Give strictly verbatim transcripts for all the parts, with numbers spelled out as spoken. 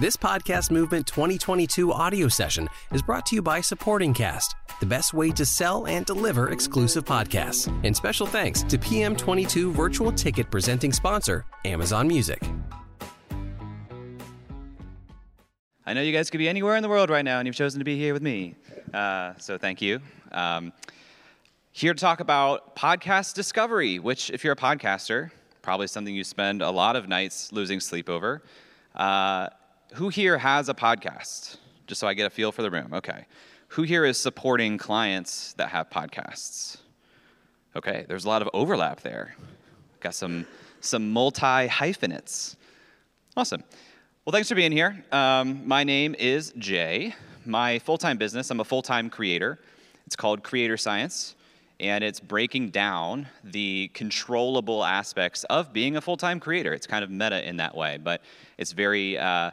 This Podcast Movement twenty twenty-two audio session is brought to you by Supporting Cast, the best way to sell and deliver exclusive podcasts. And special thanks to P M twenty-two virtual ticket presenting sponsor, Amazon Music. I know you guys could be anywhere in the world right now, and you've chosen to be here with me. Uh, so thank you. Um, here to talk about podcast discovery, which, if you're a podcaster, probably something you spend a lot of nights losing sleep over. Uh, who here has a podcast? Just so I get a feel for the room. Okay. Who here is supporting clients that have podcasts? Okay, there's a lot of overlap there. Got some some multi-hyphenates. Awesome. Well, thanks for being here. Um, my name is Jay. My full-time business, I'm a full-time creator. It's called Creator Science, and it's breaking down the controllable aspects of being a full-time creator. It's kind of meta in that way, but it's very uh,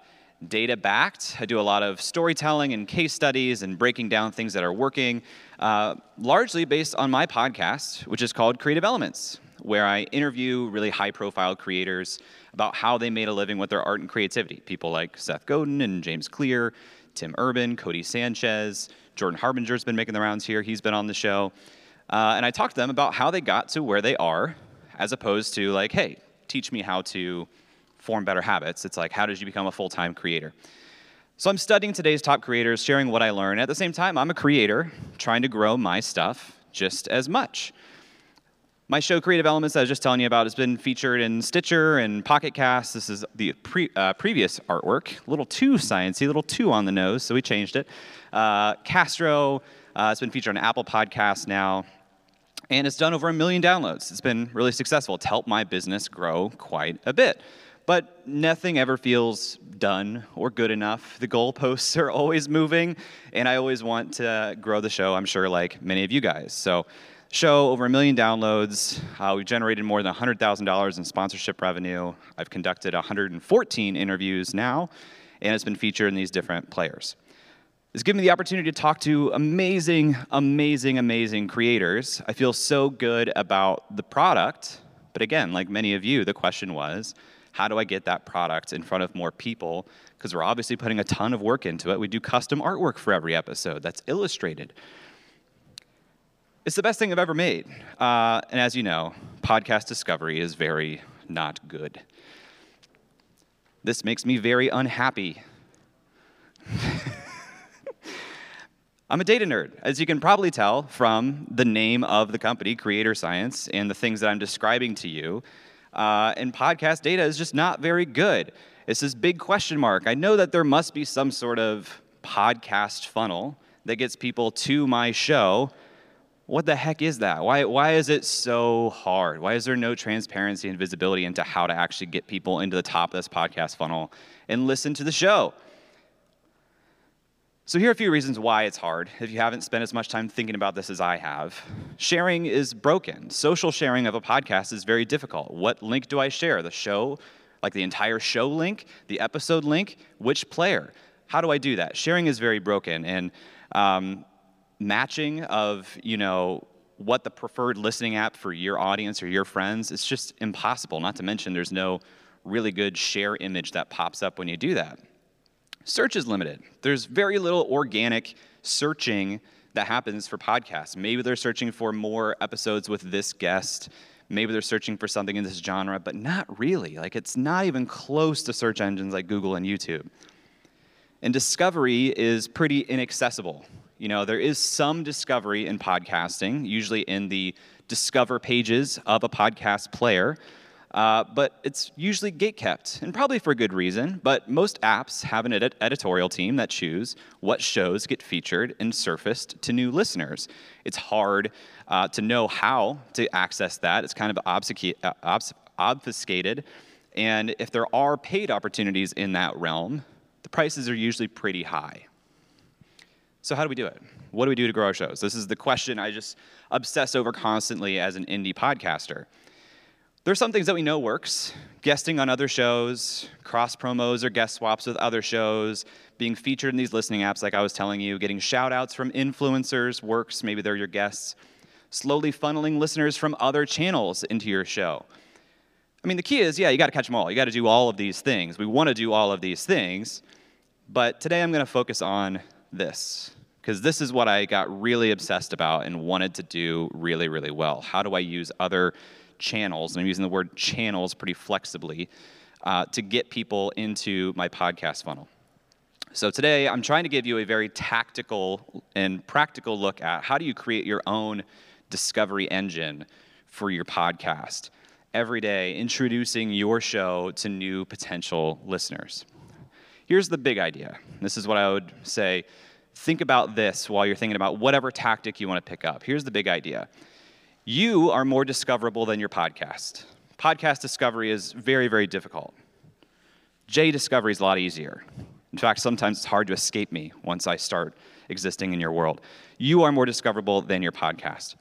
data-backed. I do a lot of storytelling and case studies and breaking down things that are working, uh, largely based on my podcast, which is called Creative Elements, where I interview really high-profile creators about how they made a living with their art and creativity. People like Seth Godin and James Clear, Tim Urban, Cody Sanchez, Jordan Harbinger's been making the rounds here. He's been on the show. Uh, and I talked to them about how they got to where they are, as opposed to like, hey, teach me how to form better habits. It's like, how did you become a full-time creator? So I'm studying today's top creators, sharing what I learn. At the same time, I'm a creator trying to grow my stuff just as much. My show, Creative Elements, that I was just telling you about, has been featured in Stitcher and Pocket Casts. This is the pre, uh, previous artwork, a little too sciencey, a little too on the nose, so we changed it. Uh, Castro, uh, it's been featured on Apple Podcasts now, and it's done over a million downloads. It's been really successful. It's helped my business grow quite a bit. But nothing ever feels done or good enough. The goalposts are always moving, and I always want to grow the show, I'm sure, like many of you guys. So. Show, over a million downloads. Uh, we've generated more than one hundred thousand dollars in sponsorship revenue. I've conducted one hundred fourteen interviews now, and it's been featured in these different players. It's given me the opportunity to talk to amazing, amazing, amazing creators. I feel so good about the product, but again, like many of you, the question was, how do I get that product in front of more people? Because we're obviously putting a ton of work into it. We do custom artwork for every episode that's illustrated. It's the best thing I've ever made. Uh, and as you know, podcast discovery is very not good. This makes me very unhappy. I'm a data nerd, as you can probably tell from the name of the company, Creator Science, and the things that I'm describing to you. Uh, and podcast data is just not very good. It's this big question mark. I know that there must be some sort of podcast funnel that gets people to my show. What the heck is that? Why why is it so hard? Why is there no transparency and visibility into how to actually get people into the top of this podcast funnel and listen to the show? So here are a few reasons why it's hard, if you haven't spent as much time thinking about this as I have. Sharing is broken. Social sharing of a podcast is very difficult. What link do I share? The show, like the entire show link, the episode link, which player? How do I do that? Sharing is very broken, and um, matching of, you know, what the preferred listening app for your audience or your friends, it's just impossible, not to mention there's no really good share image that pops up when you do that. Search is limited. There's very little organic searching that happens for podcasts. Maybe they're searching for more episodes with this guest. Maybe they're searching for something in this genre, but not really. Like, it's not even close to search engines like Google and YouTube. And discovery is pretty inaccessible. You know, there is some discovery in podcasting, usually in the discover pages of a podcast player, uh, but it's usually gatekept, and probably for good reason, but most apps have an edit- editorial team that choose what shows get featured and surfaced to new listeners. It's hard uh, to know how to access that. It's kind of obfusc- uh, obfusc- obfuscated, and if there are paid opportunities in that realm, the prices are usually pretty high. So how do we do it? What do we do to grow our shows? This is the question I just obsess over constantly as an indie podcaster. There's some things that we know works. Guesting on other shows, cross-promos or guest swaps with other shows, being featured in these listening apps like I was telling you, getting shout-outs from influencers works, maybe they're your guests, slowly funneling listeners from other channels into your show. I mean, the key is, yeah, you gotta catch them all. You gotta do all of these things. We wanna do all of these things, But today I'm going to focus on this, because this is what I got really obsessed about and wanted to do really, really well. How do I use other channels, and I'm using the word channels pretty flexibly, uh, to get people into my podcast funnel? So today I'm trying to give you a very tactical and practical look at how do you create your own discovery engine for your podcast, every day introducing your show to new potential listeners. Here's the big idea. This is what I would say. Think about this while you're thinking about whatever tactic you want to pick up. Here's the big idea. You are more discoverable than your podcast. Podcast discovery is very, very difficult. J discovery is a lot easier. In fact, sometimes it's hard to escape me once I start existing in your world. You are more discoverable than your podcast.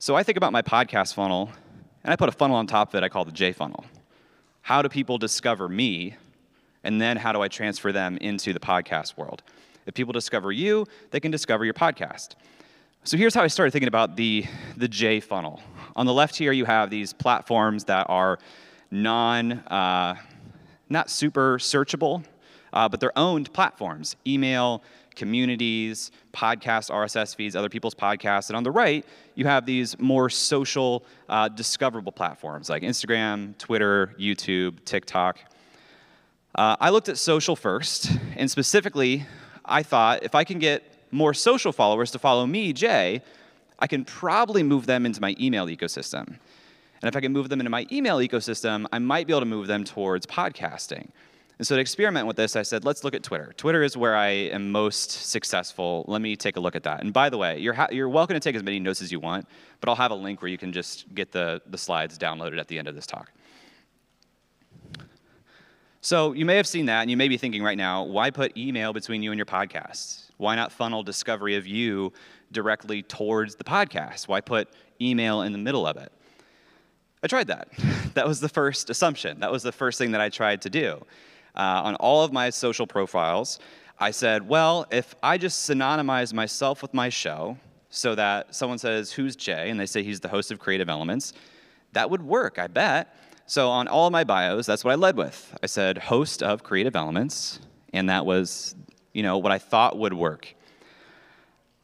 So I think about my podcast funnel, and I put a funnel on top of it I call the J funnel. How do people discover me, and then how do I transfer them into the podcast world? If people discover you, they can discover your podcast. So here's how I started thinking about the, the J funnel. On the left here, you have these platforms that are non, uh, not super searchable, uh, but they're owned platforms. Email, communities, podcast R S S feeds, other people's podcasts. And on the right, you have these more social, uh, discoverable platforms like Instagram, Twitter, YouTube, TikTok. Uh, I looked at social first, and specifically, I thought if I can get more social followers to follow me, Jay, I can probably move them into my email ecosystem. And if I can move them into my email ecosystem, I might be able to move them towards podcasting. And so to experiment with this, I said, let's look at Twitter. Twitter is where I am most successful. Let me take a look at that. And by the way, you're ha- you're welcome to take as many notes as you want, but I'll have a link where you can just get the, the slides downloaded at the end of this talk. So you may have seen that, and you may be thinking right now, why put email between you and your podcast? Why not funnel discovery of you directly towards the podcast? Why put email in the middle of it? I tried that. That was the first assumption. That was the first thing that I tried to do. Uh, on all of my social profiles, I said, well, if I just synonymize myself with my show so that someone says, who's Jay? And they say he's the host of Creative Elements, that would work, I bet. So on all of my bios, that's what I led with. I said, host of Creative Elements, and that was, you know, what I thought would work.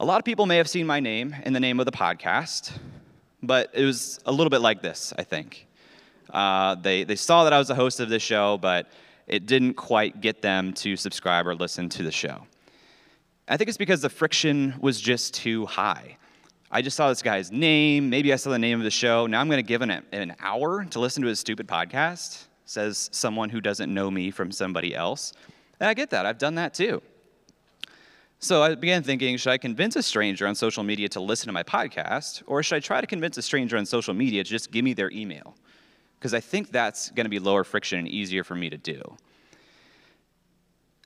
A lot of people may have seen my name in the name of the podcast, but it was a little bit like this, I think. Uh, they, they saw that I was the host of this show, but it didn't quite get them to subscribe or listen to the show. I think it's because the friction was just too high. I just saw this guy's name, maybe I saw the name of the show, now I'm gonna give him an, an hour to listen to his stupid podcast, says someone who doesn't know me from somebody else. And I get that, I've done that too. So I began thinking, should I convince a stranger on social media to listen to my podcast, or should I try to convince a stranger on social media to just give me their email? Because I think that's gonna be lower friction and easier for me to do.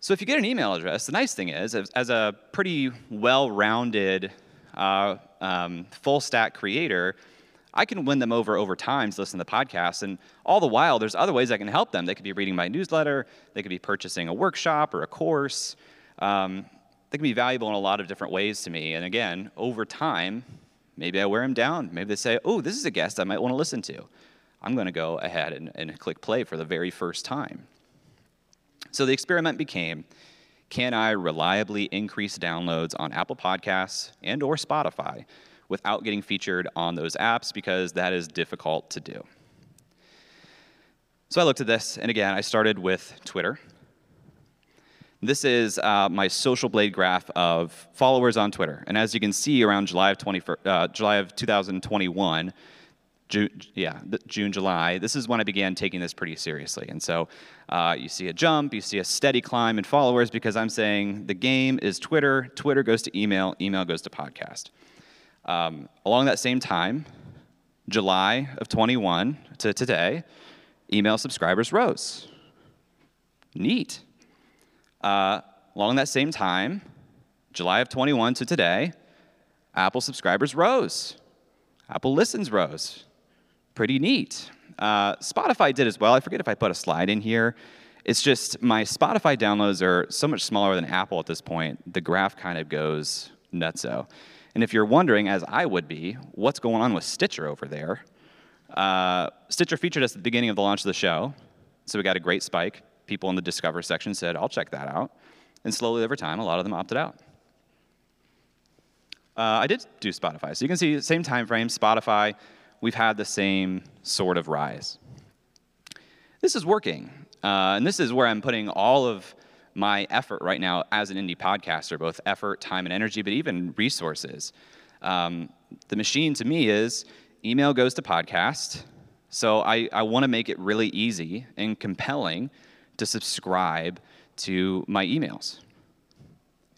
So if you get an email address, the nice thing is, as a pretty well-rounded Uh, um, full stack creator, I can win them over over time to listen to the podcast, and all the while there's other ways I can help them. They could be reading my newsletter, they could be purchasing a workshop or a course. Um, they can be valuable in a lot of different ways to me, and again, over time, maybe I wear them down. Maybe they say, oh, this is a guest I might want to listen to. I'm going to go ahead and, and click play for the very first time. So the experiment became, can I reliably increase downloads on Apple Podcasts and or Spotify without getting featured on those apps, because that is difficult to do. So I looked at this, and again, I started with Twitter. This is uh, my social blade graph of followers on Twitter. And as you can see, around July of, twenty, uh, July of twenty twenty-one, June, yeah, June, July, this is when I began taking this pretty seriously. And so uh, you see a jump, you see a steady climb in followers, because I'm saying the game is Twitter, Twitter goes to email, email goes to podcast. Um, along that same time, July of twenty-one to today, email subscribers rose. Neat. Uh, along that same time, July of twenty-one to today, Apple subscribers rose. Apple listens rose. Pretty neat. Uh, Spotify did as well. I forget if I put a slide in here. It's just my Spotify downloads are so much smaller than Apple at this point. The graph kind of goes nutso. And if you're wondering, as I would be, what's going on with Stitcher over there? Uh, Stitcher featured us at the beginning of the launch of the show. So we got a great spike. People in the Discover section said, I'll check that out. And slowly over time, a lot of them opted out. Uh, I did do Spotify. So you can see, same time frame, Spotify, we've had the same sort of rise. This is working. Uh, and this is where I'm putting all of my effort right now as an indie podcaster, both effort, time, and energy, but even resources. Um, the machine to me is email goes to podcast. So I, I want to make it really easy and compelling to subscribe to my emails.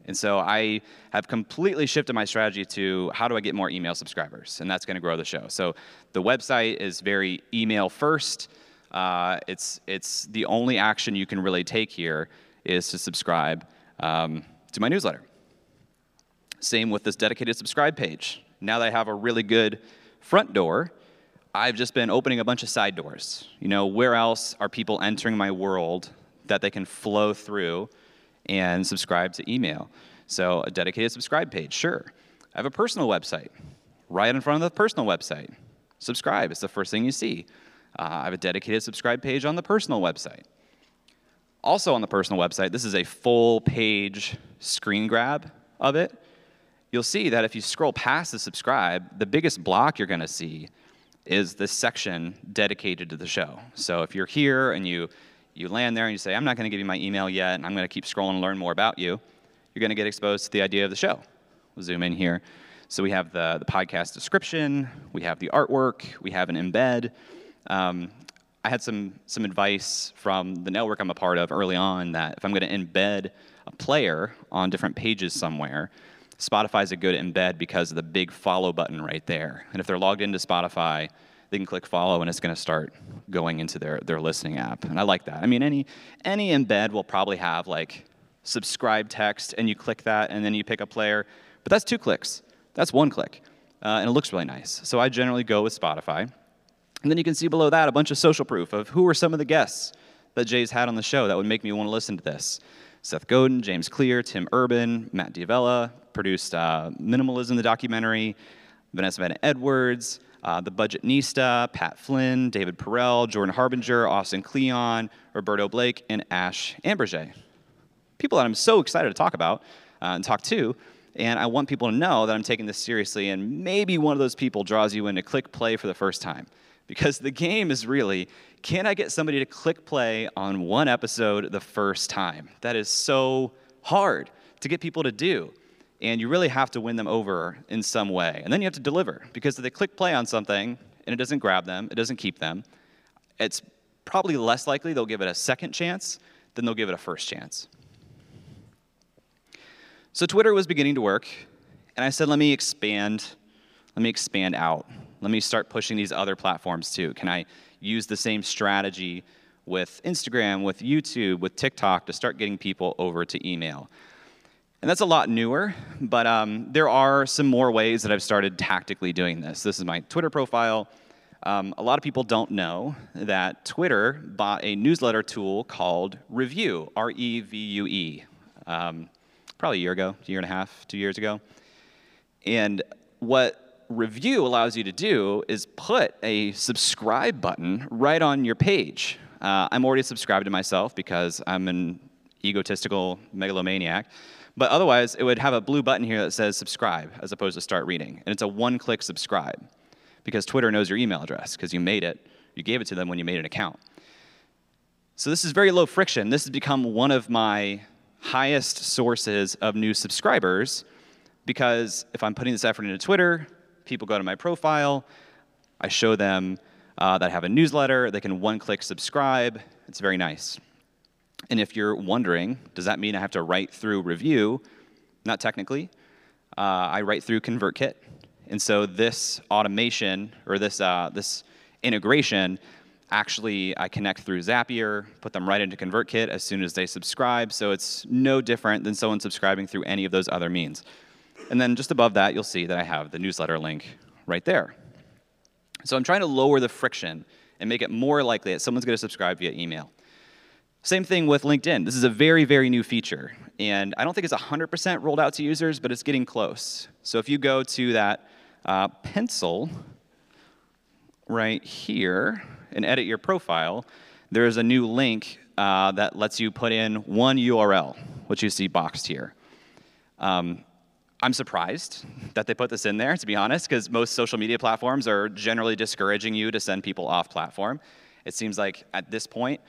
And so I have completely shifted my strategy to how do I get more email subscribers? And that's going to grow the show. So the website is very email first. Uh, it's it's the only action you can really take here is to subscribe um, to my newsletter. Same with this dedicated subscribe page. Now that I have a really good front door, I've just been opening a bunch of side doors. You know, where else are people entering my world that they can flow through and subscribe to email? So a dedicated subscribe page, sure. I have a personal website. Right in front of the personal website, subscribe. It's the first thing you see. Uh, I have a dedicated subscribe page on the personal website. Also on the personal website, this is a full page screen grab of it. You'll see that if you scroll past the subscribe, the biggest block you're gonna see is this section dedicated to the show. So if you're here and you you land there and you say, I'm not gonna give you my email yet, and I'm gonna keep scrolling and learn more about you, you're gonna get exposed to the idea of the show. We'll zoom in here. So we have the, the podcast description, we have the artwork, we have an embed. Um, I had some some advice from the network I'm a part of early on that if I'm gonna embed a player on different pages somewhere, Spotify's a good embed because of the big follow button right there. And if they're logged into Spotify, they can click follow and it's gonna start going into their, their listening app. And I like that. I mean, any any embed will probably have like subscribe text and you click that and then you pick a player, but that's two clicks. That's one click. Uh, and it looks really nice. So I generally go with Spotify. And then you can see below that a bunch of social proof of who are some of the guests that Jay's had on the show that would make me want to listen to this. Seth Godin, James Clear, Tim Urban, Matt D'Avella, produced uh, Minimalism, the documentary, Vanessa Van Edwards, uh, The Budgetnista, Pat Flynn, David Perell, Jordan Harbinger, Austin Kleon, Roberto Blake, and Ash Amberger. People that I'm so excited to talk about uh, and talk to, and I want people to know that I'm taking this seriously, and maybe one of those people draws you in to click play for the first time. Because the game is really, can I get somebody to click play on one episode the first time? That is so hard to get people to do. And you really have to win them over in some way. And then you have to deliver. Because if they click play on something and it doesn't grab them, it doesn't keep them, it's probably less likely they'll give it a second chance than they'll give it a first chance. So Twitter was beginning to work. And I said, let me expand. Let me expand out. Let me start pushing these other platforms too. Can I use the same strategy with Instagram, with YouTube, with TikTok to start getting people over to email? And that's a lot newer, but um, there are some more ways that I've started tactically doing this. This is my Twitter profile. Um, a lot of people don't know that Twitter bought a newsletter tool called Revue, R E V U E, um, probably a year ago, a year and a half, two years ago. And what Revue allows you to do is put a subscribe button right on your page. Uh, I'm already subscribed to myself because I'm an egotistical megalomaniac, but otherwise it would have a blue button here that says subscribe as opposed to start reading. And it's a one-click subscribe because Twitter knows your email address because you made it, you gave it to them when you made an account. So this is very low friction. This has become one of my highest sources of new subscribers because if I'm putting this effort into Twitter, people go to my profile, I show them uh, that I have a newsletter, they can one-click subscribe, it's very nice. And if you're wondering, does that mean I have to write through Revue? Not technically. Uh, I write through ConvertKit. And so this automation, or this, uh, this integration, actually I connect through Zapier, put them right into ConvertKit as soon as they subscribe, so it's no different than someone subscribing through any of those other means. And then just above that, you'll see that I have the newsletter link right there. So I'm trying to lower the friction and make it more likely that someone's going to subscribe via email. Same thing with LinkedIn. This is a very, very new feature. And I don't think it's one hundred percent rolled out to users, but it's getting close. So if you go to that uh, pencil right here and edit your profile, there is a new link uh, that lets you put in one U R L. which you see boxed here. Um, I'm surprised that they put this in there, to be honest, because most social media platforms are generally discouraging you to send people off platform. It seems like at this point,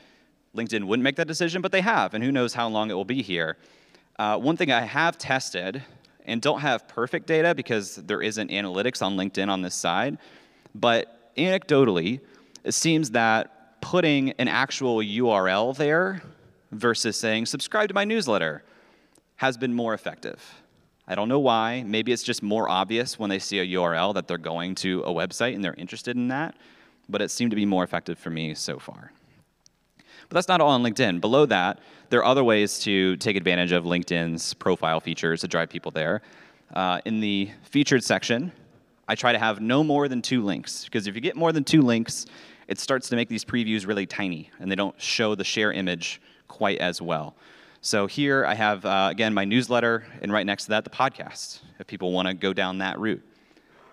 LinkedIn wouldn't make that decision, but they have, and who knows how long it will be here. Uh, one thing I have tested, and don't have perfect data because there isn't analytics on LinkedIn on this side, but anecdotally, it seems that putting an actual U R L there versus saying, subscribe to my newsletter, has been more effective. I don't know why. Maybe it's just more obvious when they see a U R L that they're going to a website and they're interested in that, but it seemed to be more effective for me so far. But that's not all on LinkedIn. Below that, there are other ways to take advantage of LinkedIn's profile features to drive people there. Uh, in the featured section, I try to have no more than two links, because if you get more than two links, it starts to make these previews really tiny, and they don't show the share image quite as well. So here I have, uh, again, my newsletter, and right next to that, the podcast, if people want to go down that route.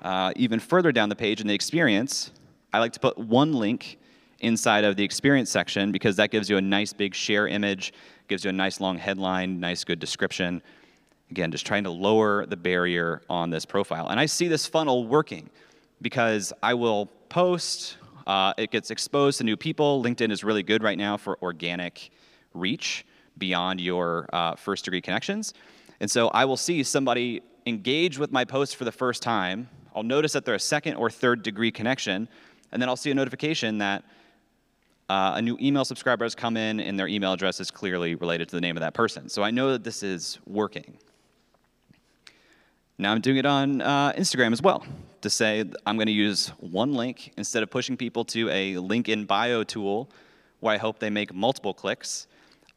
Uh, even further down the page in the experience, I like to put one link inside of the experience section, because that gives you a nice big share image, gives you a nice long headline, nice good description. Again, just trying to lower the barrier on this profile. And I see this funnel working, because I will post, uh, it gets exposed to new people. LinkedIn is really good right now for organic reach beyond your uh, first degree connections. And so I will see somebody engage with my post for the first time. I'll notice that they're a second or third degree connection, and then I'll see a notification that uh, a new email subscriber has come in and their email address is clearly related to the name of that person. So I know that this is working. Now I'm doing it on uh, Instagram as well, to say I'm gonna use one link instead of pushing people to a link in bio tool where I hope they make multiple clicks.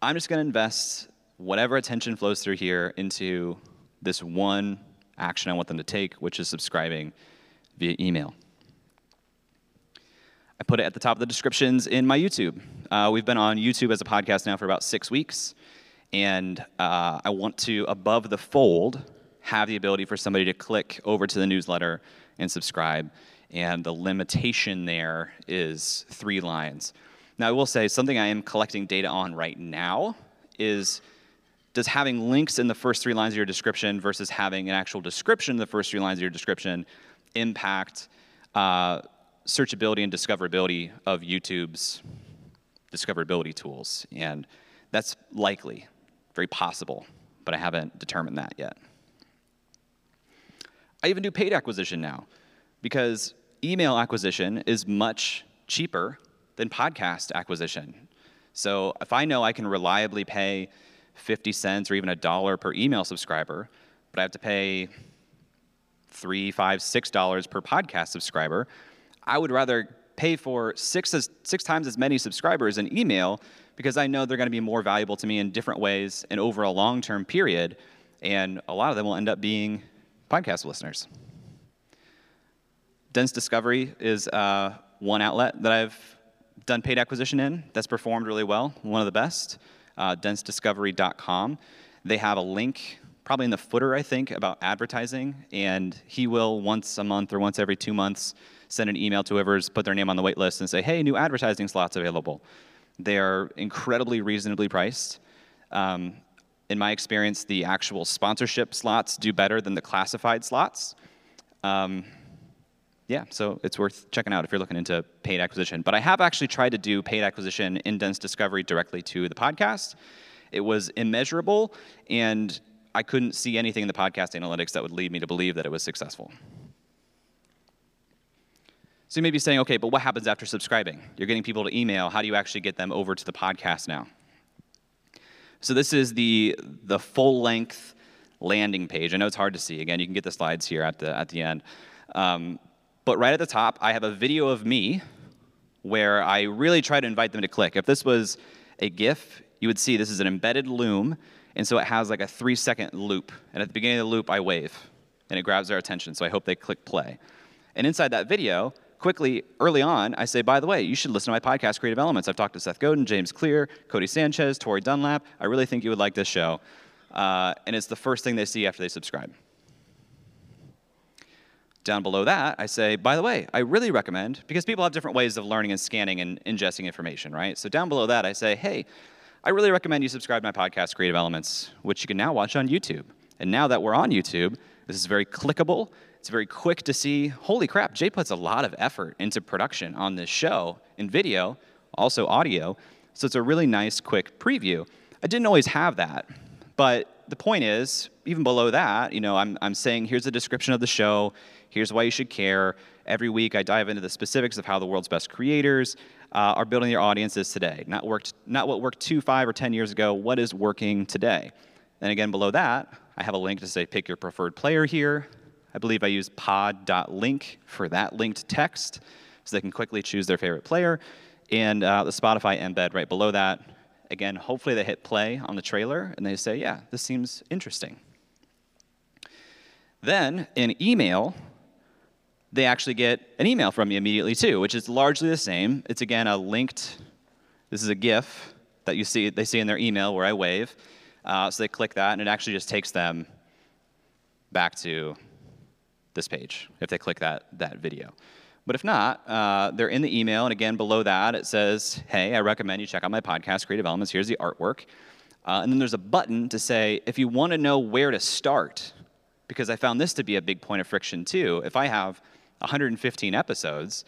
I'm just going to invest whatever attention flows through here into this one action I want them to take, which is subscribing via email. I put it at the top of the descriptions in my YouTube. Uh, we've been on YouTube as a podcast now for about six weeks, and uh, I want to, above the fold, have the ability for somebody to click over to the newsletter and subscribe, and the limitation there is three lines. Now, I will say something I am collecting data on right now is, does having links in the first three lines of your description versus having an actual description in the first three lines of your description impact uh, searchability and discoverability of YouTube's discoverability tools? And that's likely, very possible, but I haven't determined that yet. I even do paid acquisition now, because email acquisition is much cheaper than podcast acquisition. So if I know I can reliably pay fifty cents or even a dollar per email subscriber, but I have to pay three, five, six dollars per podcast subscriber, I would rather pay for six, six times as many subscribers in email, because I know they're gonna be more valuable to me in different ways and over a long-term period, and a lot of them will end up being podcast listeners. Dense Discovery is uh, one outlet that I've done paid acquisition in, that's performed really well, one of the best, uh, dense discovery dot com. They have a link, probably in the footer, I think, about advertising, and he will once a month or once every two months send an email to whoever's put their name on the wait list and say, hey, new advertising slots available. They are incredibly reasonably priced. Um, in my experience, the actual sponsorship slots do better than the classified slots. Um, Yeah, so it's worth checking out if you're looking into paid acquisition. But I have actually tried to do paid acquisition in Dense Discovery directly to the podcast. It was immeasurable, and I couldn't see anything in the podcast analytics that would lead me to believe that it was successful. So you may be saying, okay, but what happens after subscribing? You're getting people to email. How do you actually get them over to the podcast now? So this is the, the full-length landing page. I know it's hard to see. Again, you can get the slides here at the, at the end. Um, But right at the top, I have a video of me where I really try to invite them to click. If this was a GIF, you would see this is an embedded loom, and so it has like a three-second loop. And at the beginning of the loop, I wave, and it grabs their attention, so I hope they click play. And inside that video, quickly, early on, I say, by the way, you should listen to my podcast, Creative Elements. I've talked to Seth Godin, James Clear, Cody Sanchez, Tori Dunlap. I really think you would like this show. Uh, and it's the first thing they see after they subscribe. Down below that, I say, by the way, I really recommend, because people have different ways of learning and scanning and ingesting information, right? So down below that, I say, hey, I really recommend you subscribe to my podcast, Creative Elements, which you can now watch on YouTube. And now that we're on YouTube, this is very clickable. It's very quick to see. Holy crap, Jay puts a lot of effort into production on this show, in video, also audio. So it's a really nice, quick preview. I didn't always have that. But the point is, even below that, you know, I'm I'm saying here's a description of the show, here's why you should care. Every week I dive into the specifics of how the world's best creators uh, are building their audiences today. Not worked, not what worked two, five, or ten years ago, what is working today. And again, below that, I have a link to say pick your preferred player here. I believe I use pod dot link for that linked text, so they can quickly choose their favorite player. And uh, the Spotify embed right below that. Again, hopefully they hit play on the trailer and they say, yeah, this seems interesting. Then in email, they actually get an email from me immediately too, which is largely the same. It's again a linked, this is a GIF that you see, they see in their email where I wave. Uh, so they click that and it actually just takes them back to this page if they click that, that video. But if not, uh, they're in the email, and again, below that, it says, hey, I recommend you check out my podcast, Creative Elements, here's the artwork. Uh, and then there's a button to say, if you want to know where to start, because I found this to be a big point of friction too, if I have one hundred fifteen episodes,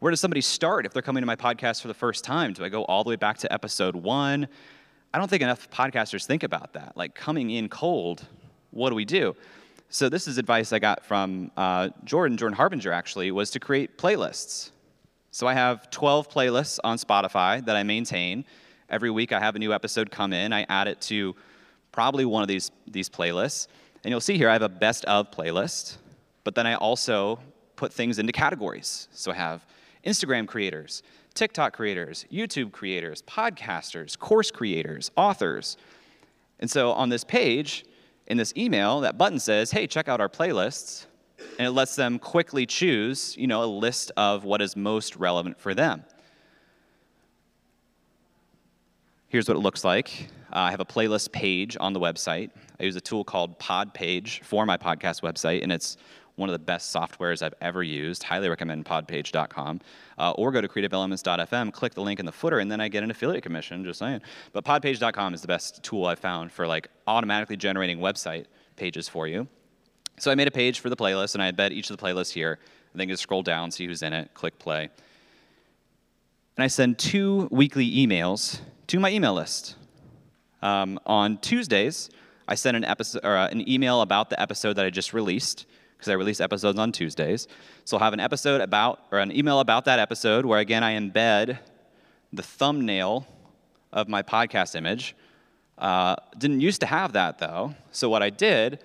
where does somebody start if they're coming to my podcast for the first time? Do I go all the way back to episode one? I don't think enough podcasters think about that. Like, coming in cold, what do we do? So this is advice I got from uh, Jordan, Jordan Harbinger actually, was to create playlists. So I have twelve playlists on Spotify that I maintain. Every week I have a new episode come in. I add it to probably one of these, these playlists. And you'll see here I have a best of playlist, but then I also put things into categories. So I have Instagram creators, TikTok creators, YouTube creators, podcasters, course creators, authors. And so on this page, in this email, that button says, hey, check out our playlists, and it lets them quickly choose, you know, a list of what is most relevant for them. Here's what it looks like. Uh, I have a playlist page on the website. I use a tool called PodPage for my podcast website, and it's one of the best softwares I've ever used. Highly recommend podpage dot com. Uh, or go to creative elements dot f m, click the link in the footer, and then I get an affiliate commission, just saying. But podpage dot com is the best tool I've found for like automatically generating website pages for you. So I made a page for the playlist, and I embed each of the playlists here. And then you just scroll down, see who's in it, click play. And I send two weekly emails to my email list. Um, on Tuesdays, I send an, episode, or, uh, an email about the episode that I just released, because I release episodes on Tuesdays. So I'll have an episode about, or an email about that episode where, again, I embed the thumbnail of my podcast image. Uh, didn't used to have that, though. So what I did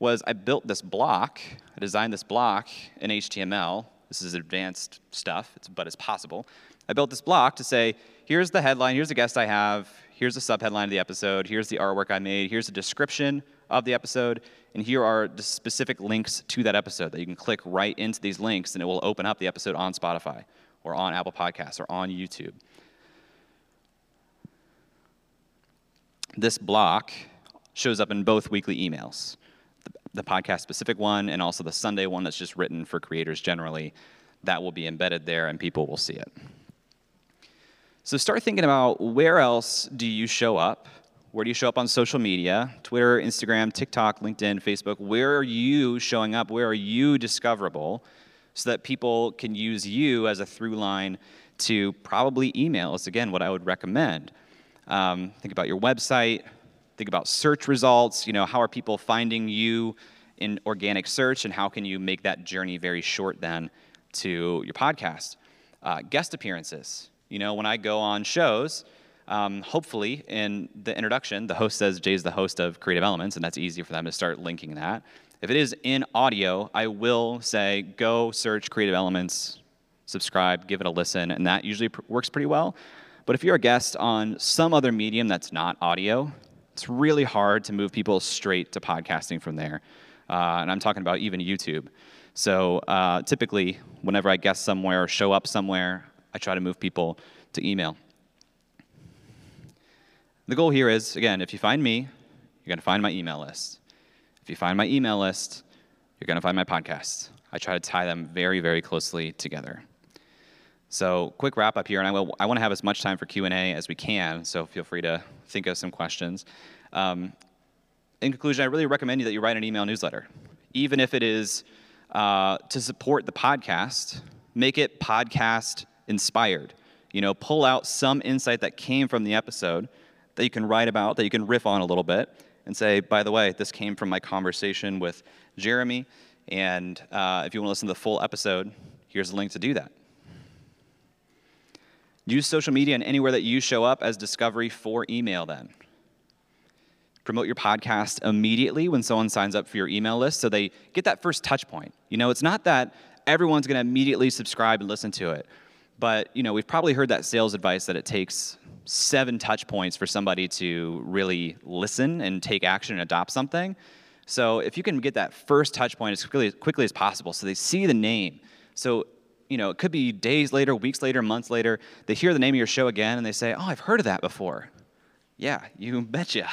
was I built this block. I designed this block in H T M L. This is advanced stuff, it's, but it's possible. I built this block to say, here's the headline, here's the guest I have, here's the subheadline of the episode, here's the artwork I made, here's the description of the episode, and here are the specific links to that episode that you can click right into these links, and it will open up the episode on Spotify, or on Apple Podcasts, or on YouTube. This block shows up in both weekly emails, the, the podcast-specific one, and also the Sunday one that's just written for creators generally. That will be embedded there, and people will see it. So start thinking about, where else do you show up? Where do you show up on social media? Twitter, Instagram, TikTok, LinkedIn, Facebook. Where are you showing up? Where are you discoverable? So that people can use you as a through line to probably email is, again, what I would recommend. Um, think about your website. Think about search results. You know, how are people finding you in organic search? And how can you make that journey very short then to your podcast? Uh, guest appearances. You know, when I go on shows, Um, hopefully, in the introduction, the host says Jay's the host of Creative Elements, and that's easy for them to start linking that. If it is in audio, I will say, go search Creative Elements, subscribe, give it a listen, and that usually pr- works pretty well. But if you're a guest on some other medium that's not audio, it's really hard to move people straight to podcasting from there. Uh, and I'm talking about even YouTube. So uh, typically, whenever I guest somewhere or show up somewhere, I try to move people to email. The goal here is, again, if you find me, you're going to find my email list. If you find my email list, you're going to find my podcast. I try to tie them very, very closely together. So quick wrap up here, and I will, I want to have as much time for Q and A as we can, so feel free to think of some questions. Um, in conclusion, I really recommend you that you write an email newsletter. Even if it is uh, to support the podcast, make it podcast inspired. You know, pull out some insight that came from the episode that you can write about, that you can riff on a little bit, and say, by the way, this came from my conversation with Jeremy, and uh, if you want to listen to the full episode, here's a link to do that. Use social media and anywhere that you show up as discovery for email then. Promote your podcast immediately when someone signs up for your email list so they get that first touch point. You know, it's not that everyone's going to immediately subscribe and listen to it, but, you know, we've probably heard that sales advice that it takes seven touch points for somebody to really listen and take action and adopt something. So if you can get that first touch point as quickly, quickly as possible so they see the name. So, you know, it could be days later, weeks later, months later, they hear the name of your show again and they say, oh, I've heard of that before. Yeah, you betcha.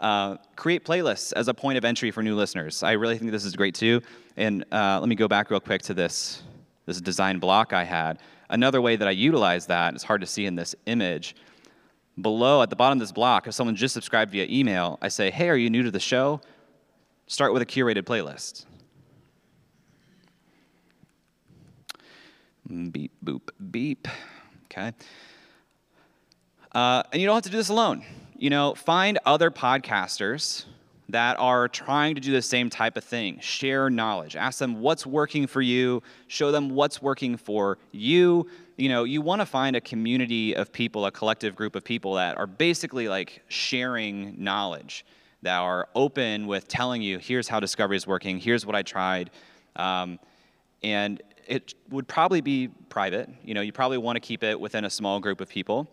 uh, create playlists as a point of entry for new listeners. I really think this is great too. And uh, let me go back real quick to this, this design block I had. Another way that I utilize that, it's hard to see in this image, below at the bottom of this block, if someone just subscribed via email, I say, hey, are you new to the show? Start with a curated playlist. Beep, boop, beep. Okay. Uh, and you don't have to do this alone. You know, find other podcasters that are trying to do the same type of thing. Share knowledge. Ask them what's working for you. Show them what's working for you. You know, you want to find a community of people, a collective group of people that are basically like sharing knowledge, that are open with telling you, here's how discovery is working. Here's what I tried. Um, and it would probably be private. You know, you probably want to keep it within a small group of people.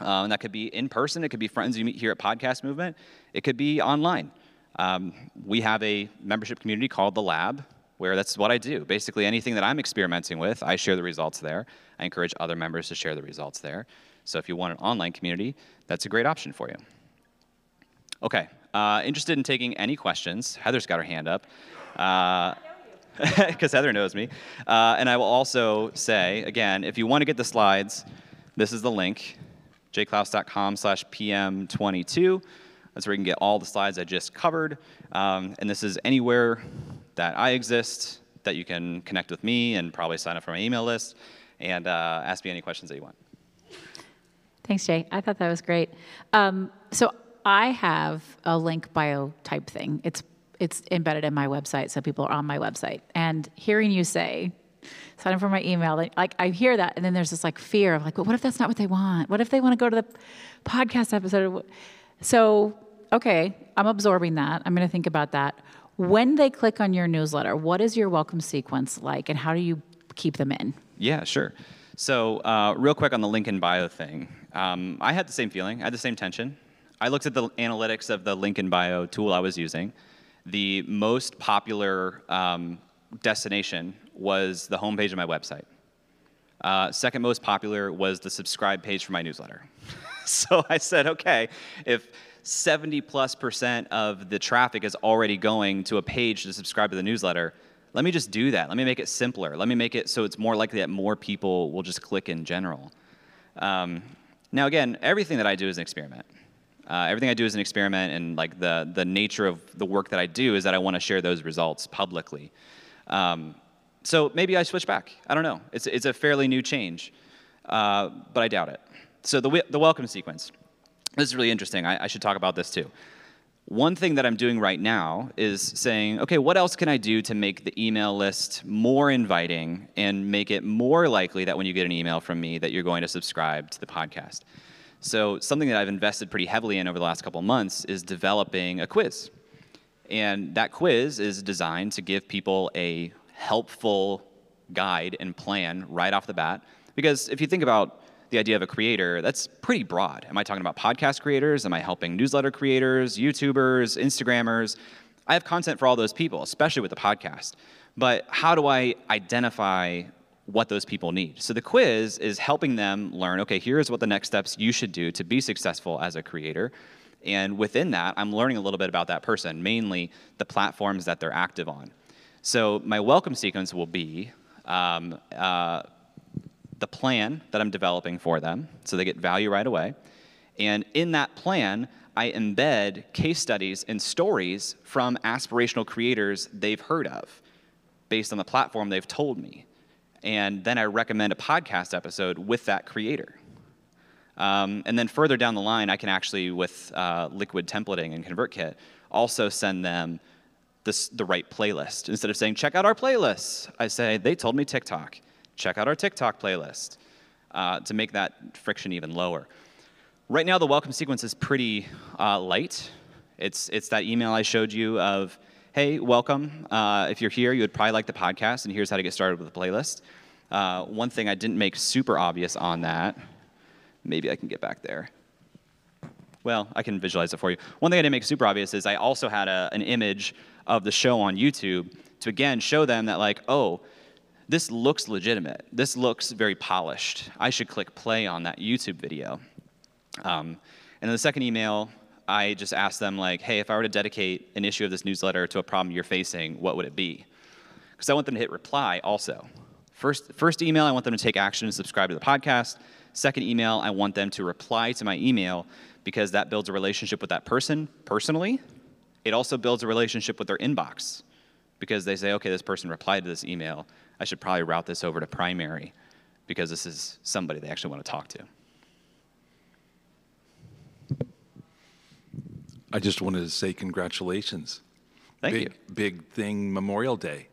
Uh, and that could be in person. It could be friends you meet here at Podcast Movement. It could be online. Um, we have a membership community called The Lab, where that's what I do. Basically, anything that I'm experimenting with, I share the results there. I encourage other members to share the results there. So if you want an online community, that's a great option for you. Okay. Uh, interested in taking any questions? Heather's got her hand up. Uh, because Heather knows me. Uh, and I will also say, again, if you want to get the slides, this is the link, j klaus dot com slash p m twenty-two. That's where you can get all the slides I just covered. Um, and this is anywhere that I exist that you can connect with me and probably sign up for my email list and uh, ask me any questions that you want. Thanks, Jay. I thought that was great. Um, so I have a link bio type thing. It's It's embedded in my website, so people are on my website. And hearing you say, sign up for my email, like I hear that, and then there's this like fear of like, well, what if that's not what they want? What if they want to go to the podcast episode? So, okay, I'm absorbing that. I'm going to think about that. When they click on your newsletter, what is your welcome sequence like, and how do you keep them in? Yeah, sure. So uh, real quick on the link in bio thing, um, I had the same feeling. I had the same tension. I looked at the analytics of the link in bio tool I was using. The most popular um, destination was the homepage of my website. Uh, second most popular was the subscribe page for my newsletter. So I said, okay, if seventy plus percent of the traffic is already going to a page to subscribe to the newsletter, let me just do that. Let me make it simpler. Let me make it so it's more likely that more people will just click in general. Um, now again, everything that I do is an experiment. Uh, everything I do is an experiment, and like the, the nature of the work that I do is that I want to share those results publicly. Um, so maybe I switch back. I don't know. It's it's a fairly new change, uh, but I doubt it. So the the welcome sequence. This is really interesting. I, I should talk about this too. One thing that I'm doing right now is saying, okay, what else can I do to make the email list more inviting and make it more likely that when you get an email from me that you're going to subscribe to the podcast? So something that I've invested pretty heavily in over the last couple months is developing a quiz. And that quiz is designed to give people a helpful guide and plan right off the bat. Because if you think about the idea of a creator, that's pretty broad. Am I talking about podcast creators? Am I helping newsletter creators, YouTubers, Instagrammers? I have content for all those people, especially with the podcast. But how do I identify what those people need? So the quiz is helping them learn, okay, here's what the next steps you should do to be successful as a creator. And within that, I'm learning a little bit about that person, mainly the platforms that they're active on. So my welcome sequence will be um, uh, the plan that I'm developing for them, so they get value right away. And in that plan, I embed case studies and stories from aspirational creators they've heard of, based on the platform they've told me. And then I recommend a podcast episode with that creator. Um, and then further down the line, I can actually, with uh, liquid templating and ConvertKit, also send them this, the right playlist. Instead of saying, check out our playlist, I say, they told me TikTok. Check out our TikTok playlist uh, to make that friction even lower. Right now, the welcome sequence is pretty uh, light. It's it's that email I showed you of, hey, welcome. Uh, if you're here, you would probably like the podcast, and here's how to get started with the playlist. Uh, one thing I didn't make super obvious on that, maybe I can get back there. Well, I can visualize it for you. One thing I didn't make super obvious is I also had a, an image of the show on YouTube to, again, show them that, like, oh, this looks legitimate. This looks very polished. I should click play on that YouTube video. Um, and then the second email, I just asked them, like, hey, if I were to dedicate an issue of this newsletter to a problem you're facing, what would it be? Because I want them to hit reply also. First, first email, I want them to take action and subscribe to the podcast. Second email, I want them to reply to my email, because that builds a relationship with that person personally. It also builds a relationship with their inbox, because they say, okay, this person replied to this email. I should probably route this over to primary, because this is somebody they actually want to talk to. I just wanted to say congratulations. Thank big, you. Big thing, Memorial Day.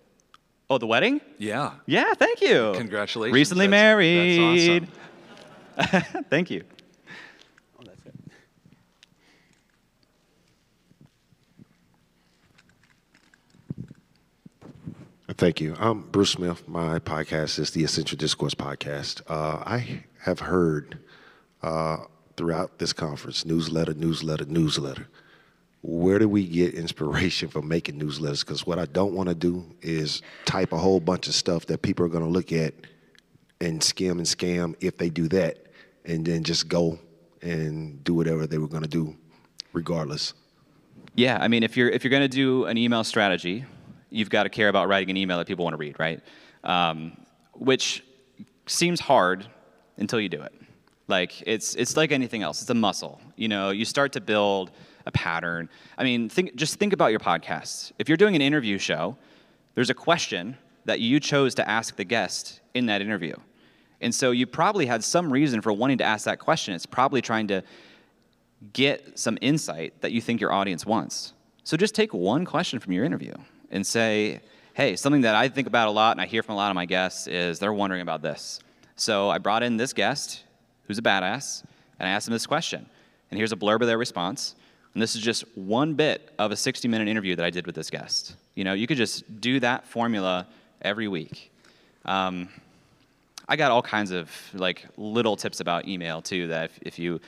Oh, the wedding? Yeah. Yeah, thank you. Congratulations. Recently that's, married. That's awesome. Thank you. Oh, that's it. Thank you. I'm Bruce Smith. My podcast is the Essential Discourse Podcast. Uh, I have heard uh, throughout this conference, newsletter, newsletter, newsletter. Where do we get inspiration for making newsletters? Because what I don't want to do is type a whole bunch of stuff that people are going to look at and skim and scam if they do that, and then just go and do whatever they were going to do regardless. Yeah, I mean, if you're if you're going to do an email strategy, you've got to care about writing an email that people want to read, right? Um, which seems hard until you do it. Like, it's it's like anything else. It's a muscle. You know, you start to build a pattern. I mean, think, just think about your podcasts. If you're doing an interview show, there's a question that you chose to ask the guest in that interview. And so you probably had some reason for wanting to ask that question. It's probably trying to get some insight that you think your audience wants. So just take one question from your interview and say, hey, something that I think about a lot and I hear from a lot of my guests is they're wondering about this. So I brought in this guest who's a badass, and I asked them this question. And here's a blurb of their response. And this is just one bit of a sixty-minute interview that I did with this guest. You know, you could just do that formula every week. Um, I got all kinds of, like, little tips about email, too, that if, if you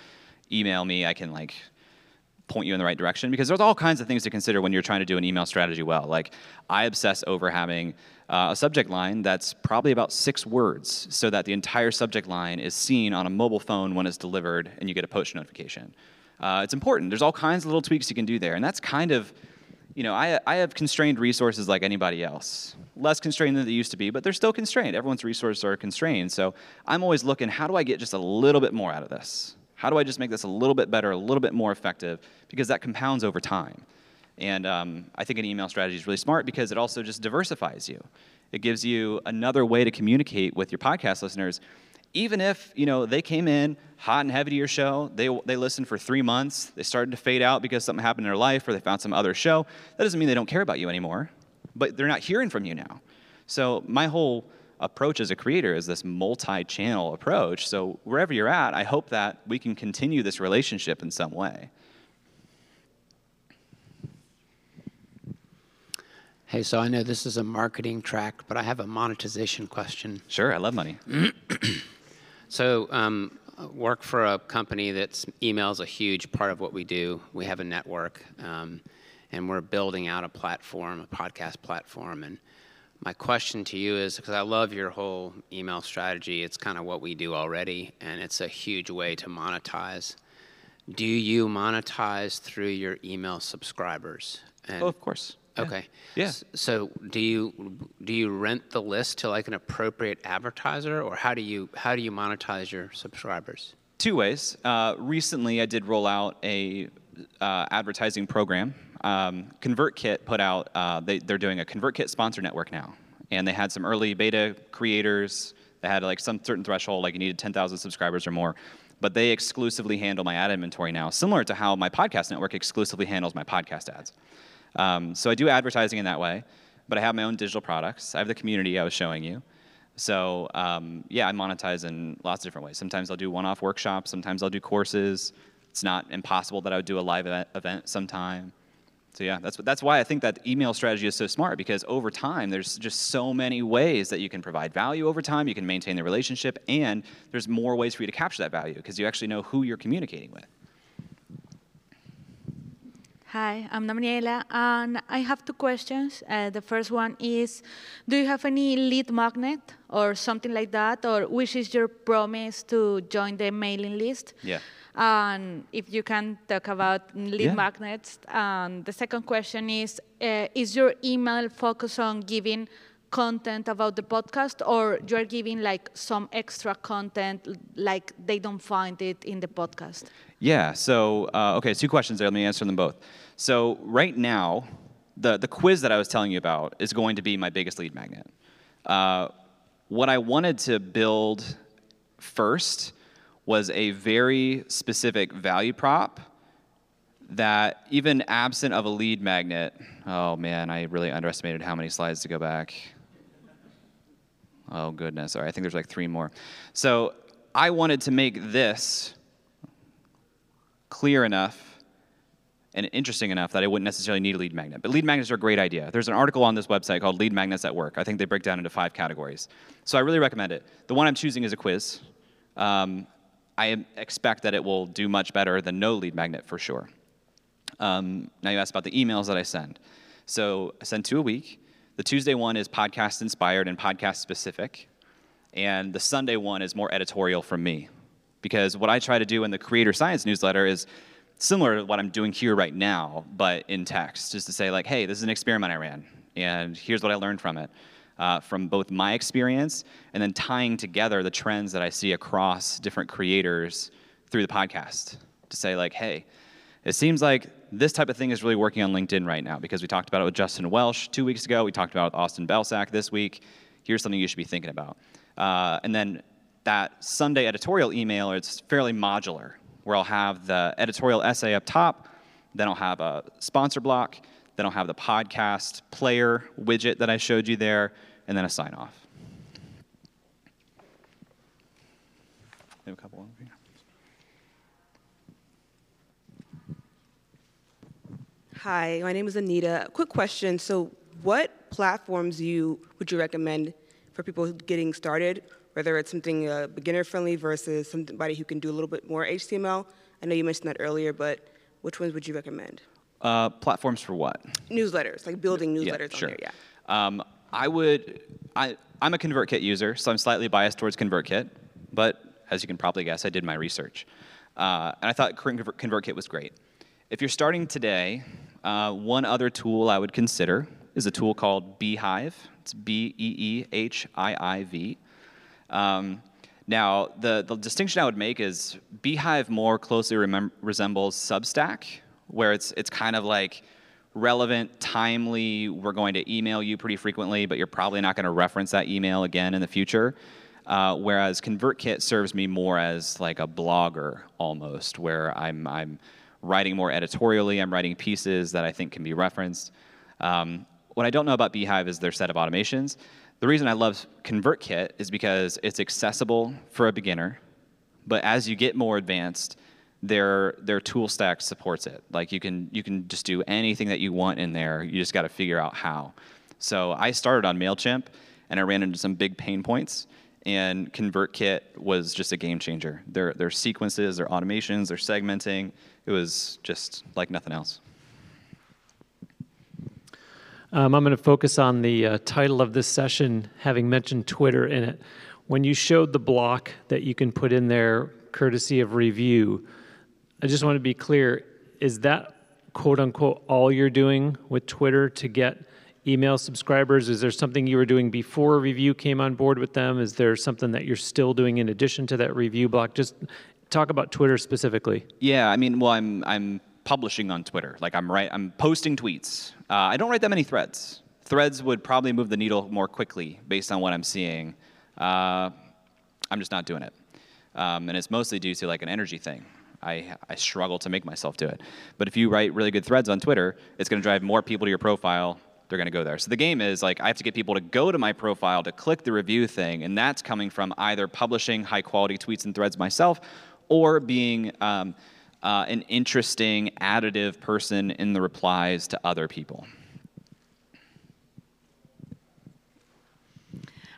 email me, I can, like, point you in the right direction. Because there's all kinds of things to consider when you're trying to do an email strategy well. Like, I obsess over having uh, a subject line that's probably about six words so that the entire subject line is seen on a mobile phone when it's delivered and you get a push notification. Uh, it's important. There's all kinds of little tweaks you can do there. And that's kind of, you know, I, I have constrained resources like anybody else. Less constrained than they used to be, but they're still constrained. Everyone's resources are constrained. So I'm always looking, how do I get just a little bit more out of this? How do I just make this a little bit better, a little bit more effective? Because that compounds over time. And um, I think an email strategy is really smart because it also just diversifies you. It gives you another way to communicate with your podcast listeners. Even if, you know, they came in hot and heavy to your show, they they listened for three months, they started to fade out because something happened in their life or they found some other show, that doesn't mean they don't care about you anymore, but they're not hearing from you now. So my whole approach as a creator is this multi-channel approach. So wherever you're at, I hope that we can continue this relationship in some way. Hey, so I know this is a marketing track, but I have a monetization question. Sure, I love money. So um, work for a company that's email's a huge part of what we do. We have a network, um, and we're building out a platform, a podcast platform, and my question to you is, because I love your whole email strategy, it's kind of what we do already, and it's a huge way to monetize. Do you monetize through your email subscribers? And, oh, of course. Yeah. Okay. Yeah. So do you do you rent the list to like an appropriate advertiser, or how do you how do you monetize your subscribers? Two ways. Uh, recently, I did roll out a uh, advertising program. Um, ConvertKit put out uh, they they're doing a ConvertKit sponsor network now, and they had some early beta creators that had like some certain threshold, like you needed ten thousand subscribers or more. But they exclusively handle my ad inventory now, similar to how my podcast network exclusively handles my podcast ads. Um, so I do advertising in that way, but I have my own digital products. I have the community I was showing you. So um, yeah, I monetize in lots of different ways. Sometimes I'll do one-off workshops. Sometimes I'll do courses. It's not impossible that I would do a live event sometime. So yeah, that's that's why I think that email strategy is so smart, because over time, there's just so many ways that you can provide value over time, you can maintain the relationship, and there's more ways for you to capture that value because you actually know who you're communicating with. Hi, I'm Daniela, and I have two questions. Uh, the first one is, do you have any lead magnet or something like that, or which is your promise to join the mailing list? Yeah. And um, if you can talk about lead yeah. magnets. Um, the second question is, uh, is your email focused on giving content about the podcast, or you're giving like some extra content, like they don't find it in the podcast? Yeah, so, uh, okay, two questions there. Let me answer them both. So right now, the, the quiz that I was telling you about is going to be my biggest lead magnet. Uh, what I wanted to build first was a very specific value prop that even absent of a lead magnet, oh man, I really underestimated how many slides to go back. Oh goodness, all right, I think there's like three more. So I wanted to make this clear enough and interesting enough that I wouldn't necessarily need a lead magnet. But lead magnets are a great idea. There's an article on this website called Lead Magnets at Work. I think they break down into five categories. So I really recommend it. The one I'm choosing is a quiz. Um, I expect that it will do much better than no lead magnet for sure. Um, now you asked about the emails that I send. So I send two a week. The Tuesday one is podcast inspired and podcast specific. And the Sunday one is more editorial from me. Because what I try to do in the Creator Science newsletter is similar to what I'm doing here right now, but in text, just to say like, hey, this is an experiment I ran, and here's what I learned from it. Uh, from both my experience and then tying together the trends that I see across different creators through the podcast to say like, hey, it seems like this type of thing is really working on LinkedIn right now, because we talked about it with Justin Welsh two weeks ago. We talked about it with Austin Belsack this week. Here's something you should be thinking about. Uh, and then that Sunday editorial email, it's fairly modular, where I'll have the editorial essay up top, then I'll have a sponsor block, then I'll have the podcast player widget that I showed you there, and then a sign off. Have a couple over here. Hi, my name is Anita. Quick question. So what platforms you would you recommend for people getting started, whether it's something uh, beginner-friendly versus somebody who can do a little bit more H T M L? I know you mentioned that earlier, but which ones would you recommend? Uh, platforms for what? Newsletters, like building newsletters yeah, sure. on there, yeah. Um, I would, I, I'm a ConvertKit user, so I'm slightly biased towards ConvertKit, but as you can probably guess, I did my research. Uh, and I thought ConvertKit was great. If you're starting today, uh, one other tool I would consider is a tool called beehiiv. It's B E E H I I V. Um, now, the, the distinction I would make is beehiiv more closely remem- resembles Substack, where it's it's kind of like relevant, timely, we're going to email you pretty frequently, but you're probably not going to reference that email again in the future. Uh, whereas ConvertKit serves me more as like a blogger almost, where I'm I'm writing more editorially, I'm writing pieces that I think can be referenced. Um, what I don't know about beehiiv is their set of automations. The reason I love ConvertKit is because it's accessible for a beginner, but as you get more advanced, Their their tool stack supports it. Like you can you can just do anything that you want in there. You just got to figure out how. So I started on MailChimp, and I ran into some big pain points. And ConvertKit was just a game changer. Their their sequences, their automations, their segmenting. It was just like nothing else. Um, I'm going to focus on the uh, title of this session, having mentioned Twitter in it. When you showed the block that you can put in there, courtesy of Revue. I just want to be clear, is that quote unquote all you're doing with Twitter to get email subscribers? Is there something you were doing before Revue came on board with them? Is there something that you're still doing in addition to that Revue block? Just talk about Twitter specifically. Yeah, I mean, well, I'm I'm publishing on Twitter. Like I'm right, I'm posting tweets. Uh, I don't write that many threads. Threads would probably move the needle more quickly based on what I'm seeing. Uh, I'm just not doing it, um, and it's mostly due to like an energy thing. I, I struggle to make myself do it. But if you write really good threads on Twitter, it's going to drive more people to your profile. They're going to go there. So the game is like I have to get people to go to my profile to click the Revue thing, and that's coming from either publishing high-quality tweets and threads myself or being um, uh, an interesting, additive person in the replies to other people.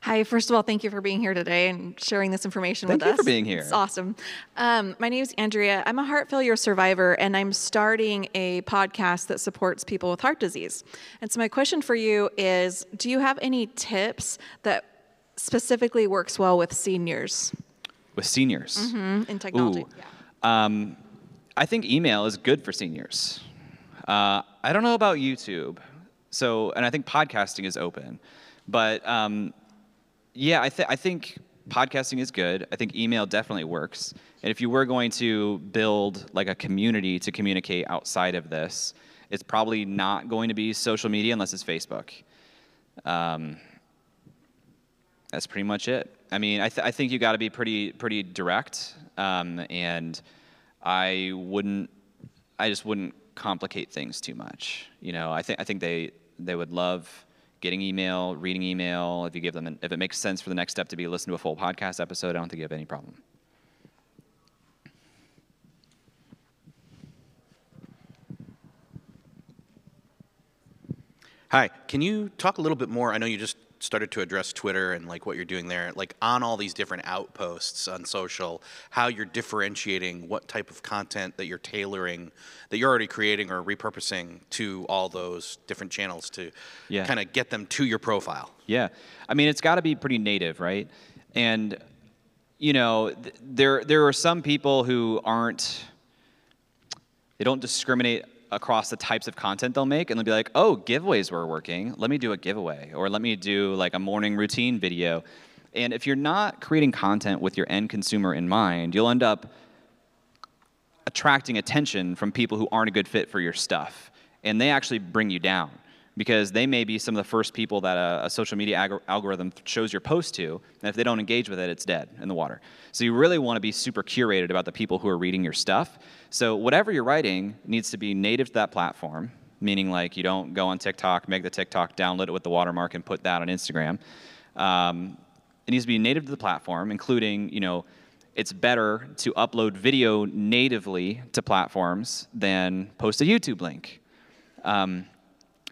Hi, first of all, thank you for being here today and sharing this information thank with us. Thank you for being here. It's awesome. Um, my name is Andrea. I'm a heart failure survivor, and I'm starting a podcast that supports people with heart disease. And so my question for you is, do you have any tips that specifically works well with seniors? With seniors? Mm-hmm, in technology. Ooh. Yeah. Um, I think email is good for seniors. Uh, I don't know about YouTube, so and I think podcasting is open, but... Um, Yeah, I, th- I think podcasting is good. I think email definitely works. And if you were going to build like a community to communicate outside of this, it's probably not going to be social media unless it's Facebook. Um, that's pretty much it. I mean, I, th- I think you got to be pretty pretty direct. Um, and I wouldn't, I just wouldn't complicate things too much. You know, I think I think they they would love. Getting email, reading email, if you give them, an, if it makes sense for the next step to be listen to a full podcast episode, I don't think you have any problem. Hi, can you talk a little bit more? I know you just started to address Twitter and like what you're doing there, like on all these different outposts on social, how you're differentiating what type of content that you're tailoring, that you're already creating or repurposing to all those different channels to yeah. kind of get them to your profile. Yeah, I mean, it's gotta be pretty native, right? And you know, th- there there are some people who aren't, they don't discriminate across the types of content they'll make, and they'll be like, oh, giveaways were working, let me do a giveaway, or let me do like a morning routine video. And if you're not creating content with your end consumer in mind, you'll end up attracting attention from people who aren't a good fit for your stuff. And they actually bring you down, because they may be some of the first people that a, a social media ag- algorithm shows your post to, and if they don't engage with it, it's dead in the water. So you really want to be super curated about the people who are reading your stuff. So whatever you're writing needs to be native to that platform, meaning like you don't go on TikTok, make the TikTok, download it with the watermark, and put that on Instagram. Um, it needs to be native to the platform, including, you know, it's better to upload video natively to platforms than post a YouTube link. Um,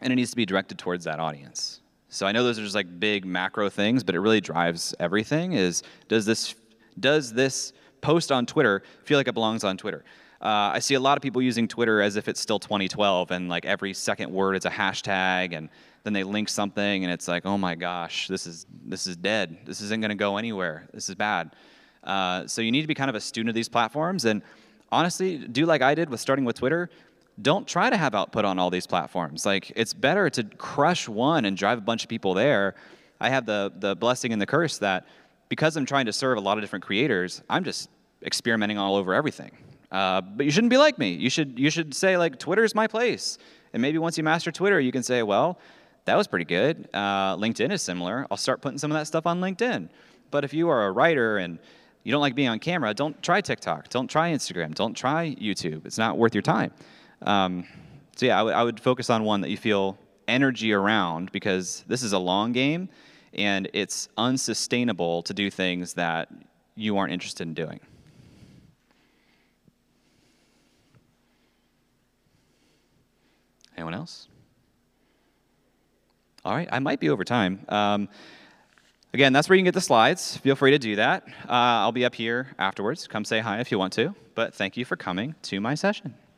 And it needs to be directed towards that audience. So I know those are just like big macro things, but it really drives everything. Is does this does this post on Twitter feel like it belongs on Twitter? Uh, I see a lot of people using Twitter as if it's still twenty twelve, and like every second word it's a hashtag, and then they link something, and it's like, oh my gosh, this is this is dead. This isn't going to go anywhere. This is bad. Uh, so you need to be kind of a student of these platforms, and honestly, do like I did with starting with Twitter. Don't try to have output on all these platforms. Like, it's better to crush one and drive a bunch of people there. I have the the blessing and the curse that because I'm trying to serve a lot of different creators, I'm just experimenting all over everything. Uh, but you shouldn't be like me. You should you should say, like, Twitter's my place. And maybe once you master Twitter, you can say, well, that was pretty good. Uh, LinkedIn is similar. I'll start putting some of that stuff on LinkedIn. But if you are a writer and you don't like being on camera, don't try TikTok. Don't try Instagram. Don't try YouTube. It's not worth your time. Um, so yeah, I, w- I would focus on one that you feel energy around, because this is a long game, and it's unsustainable to do things that you aren't interested in doing. Anyone else? All right, I might be over time. Um, again, that's where you can get the slides. Feel free to do that. Uh, I'll be up here afterwards. Come say hi if you want to, but thank you for coming to my session.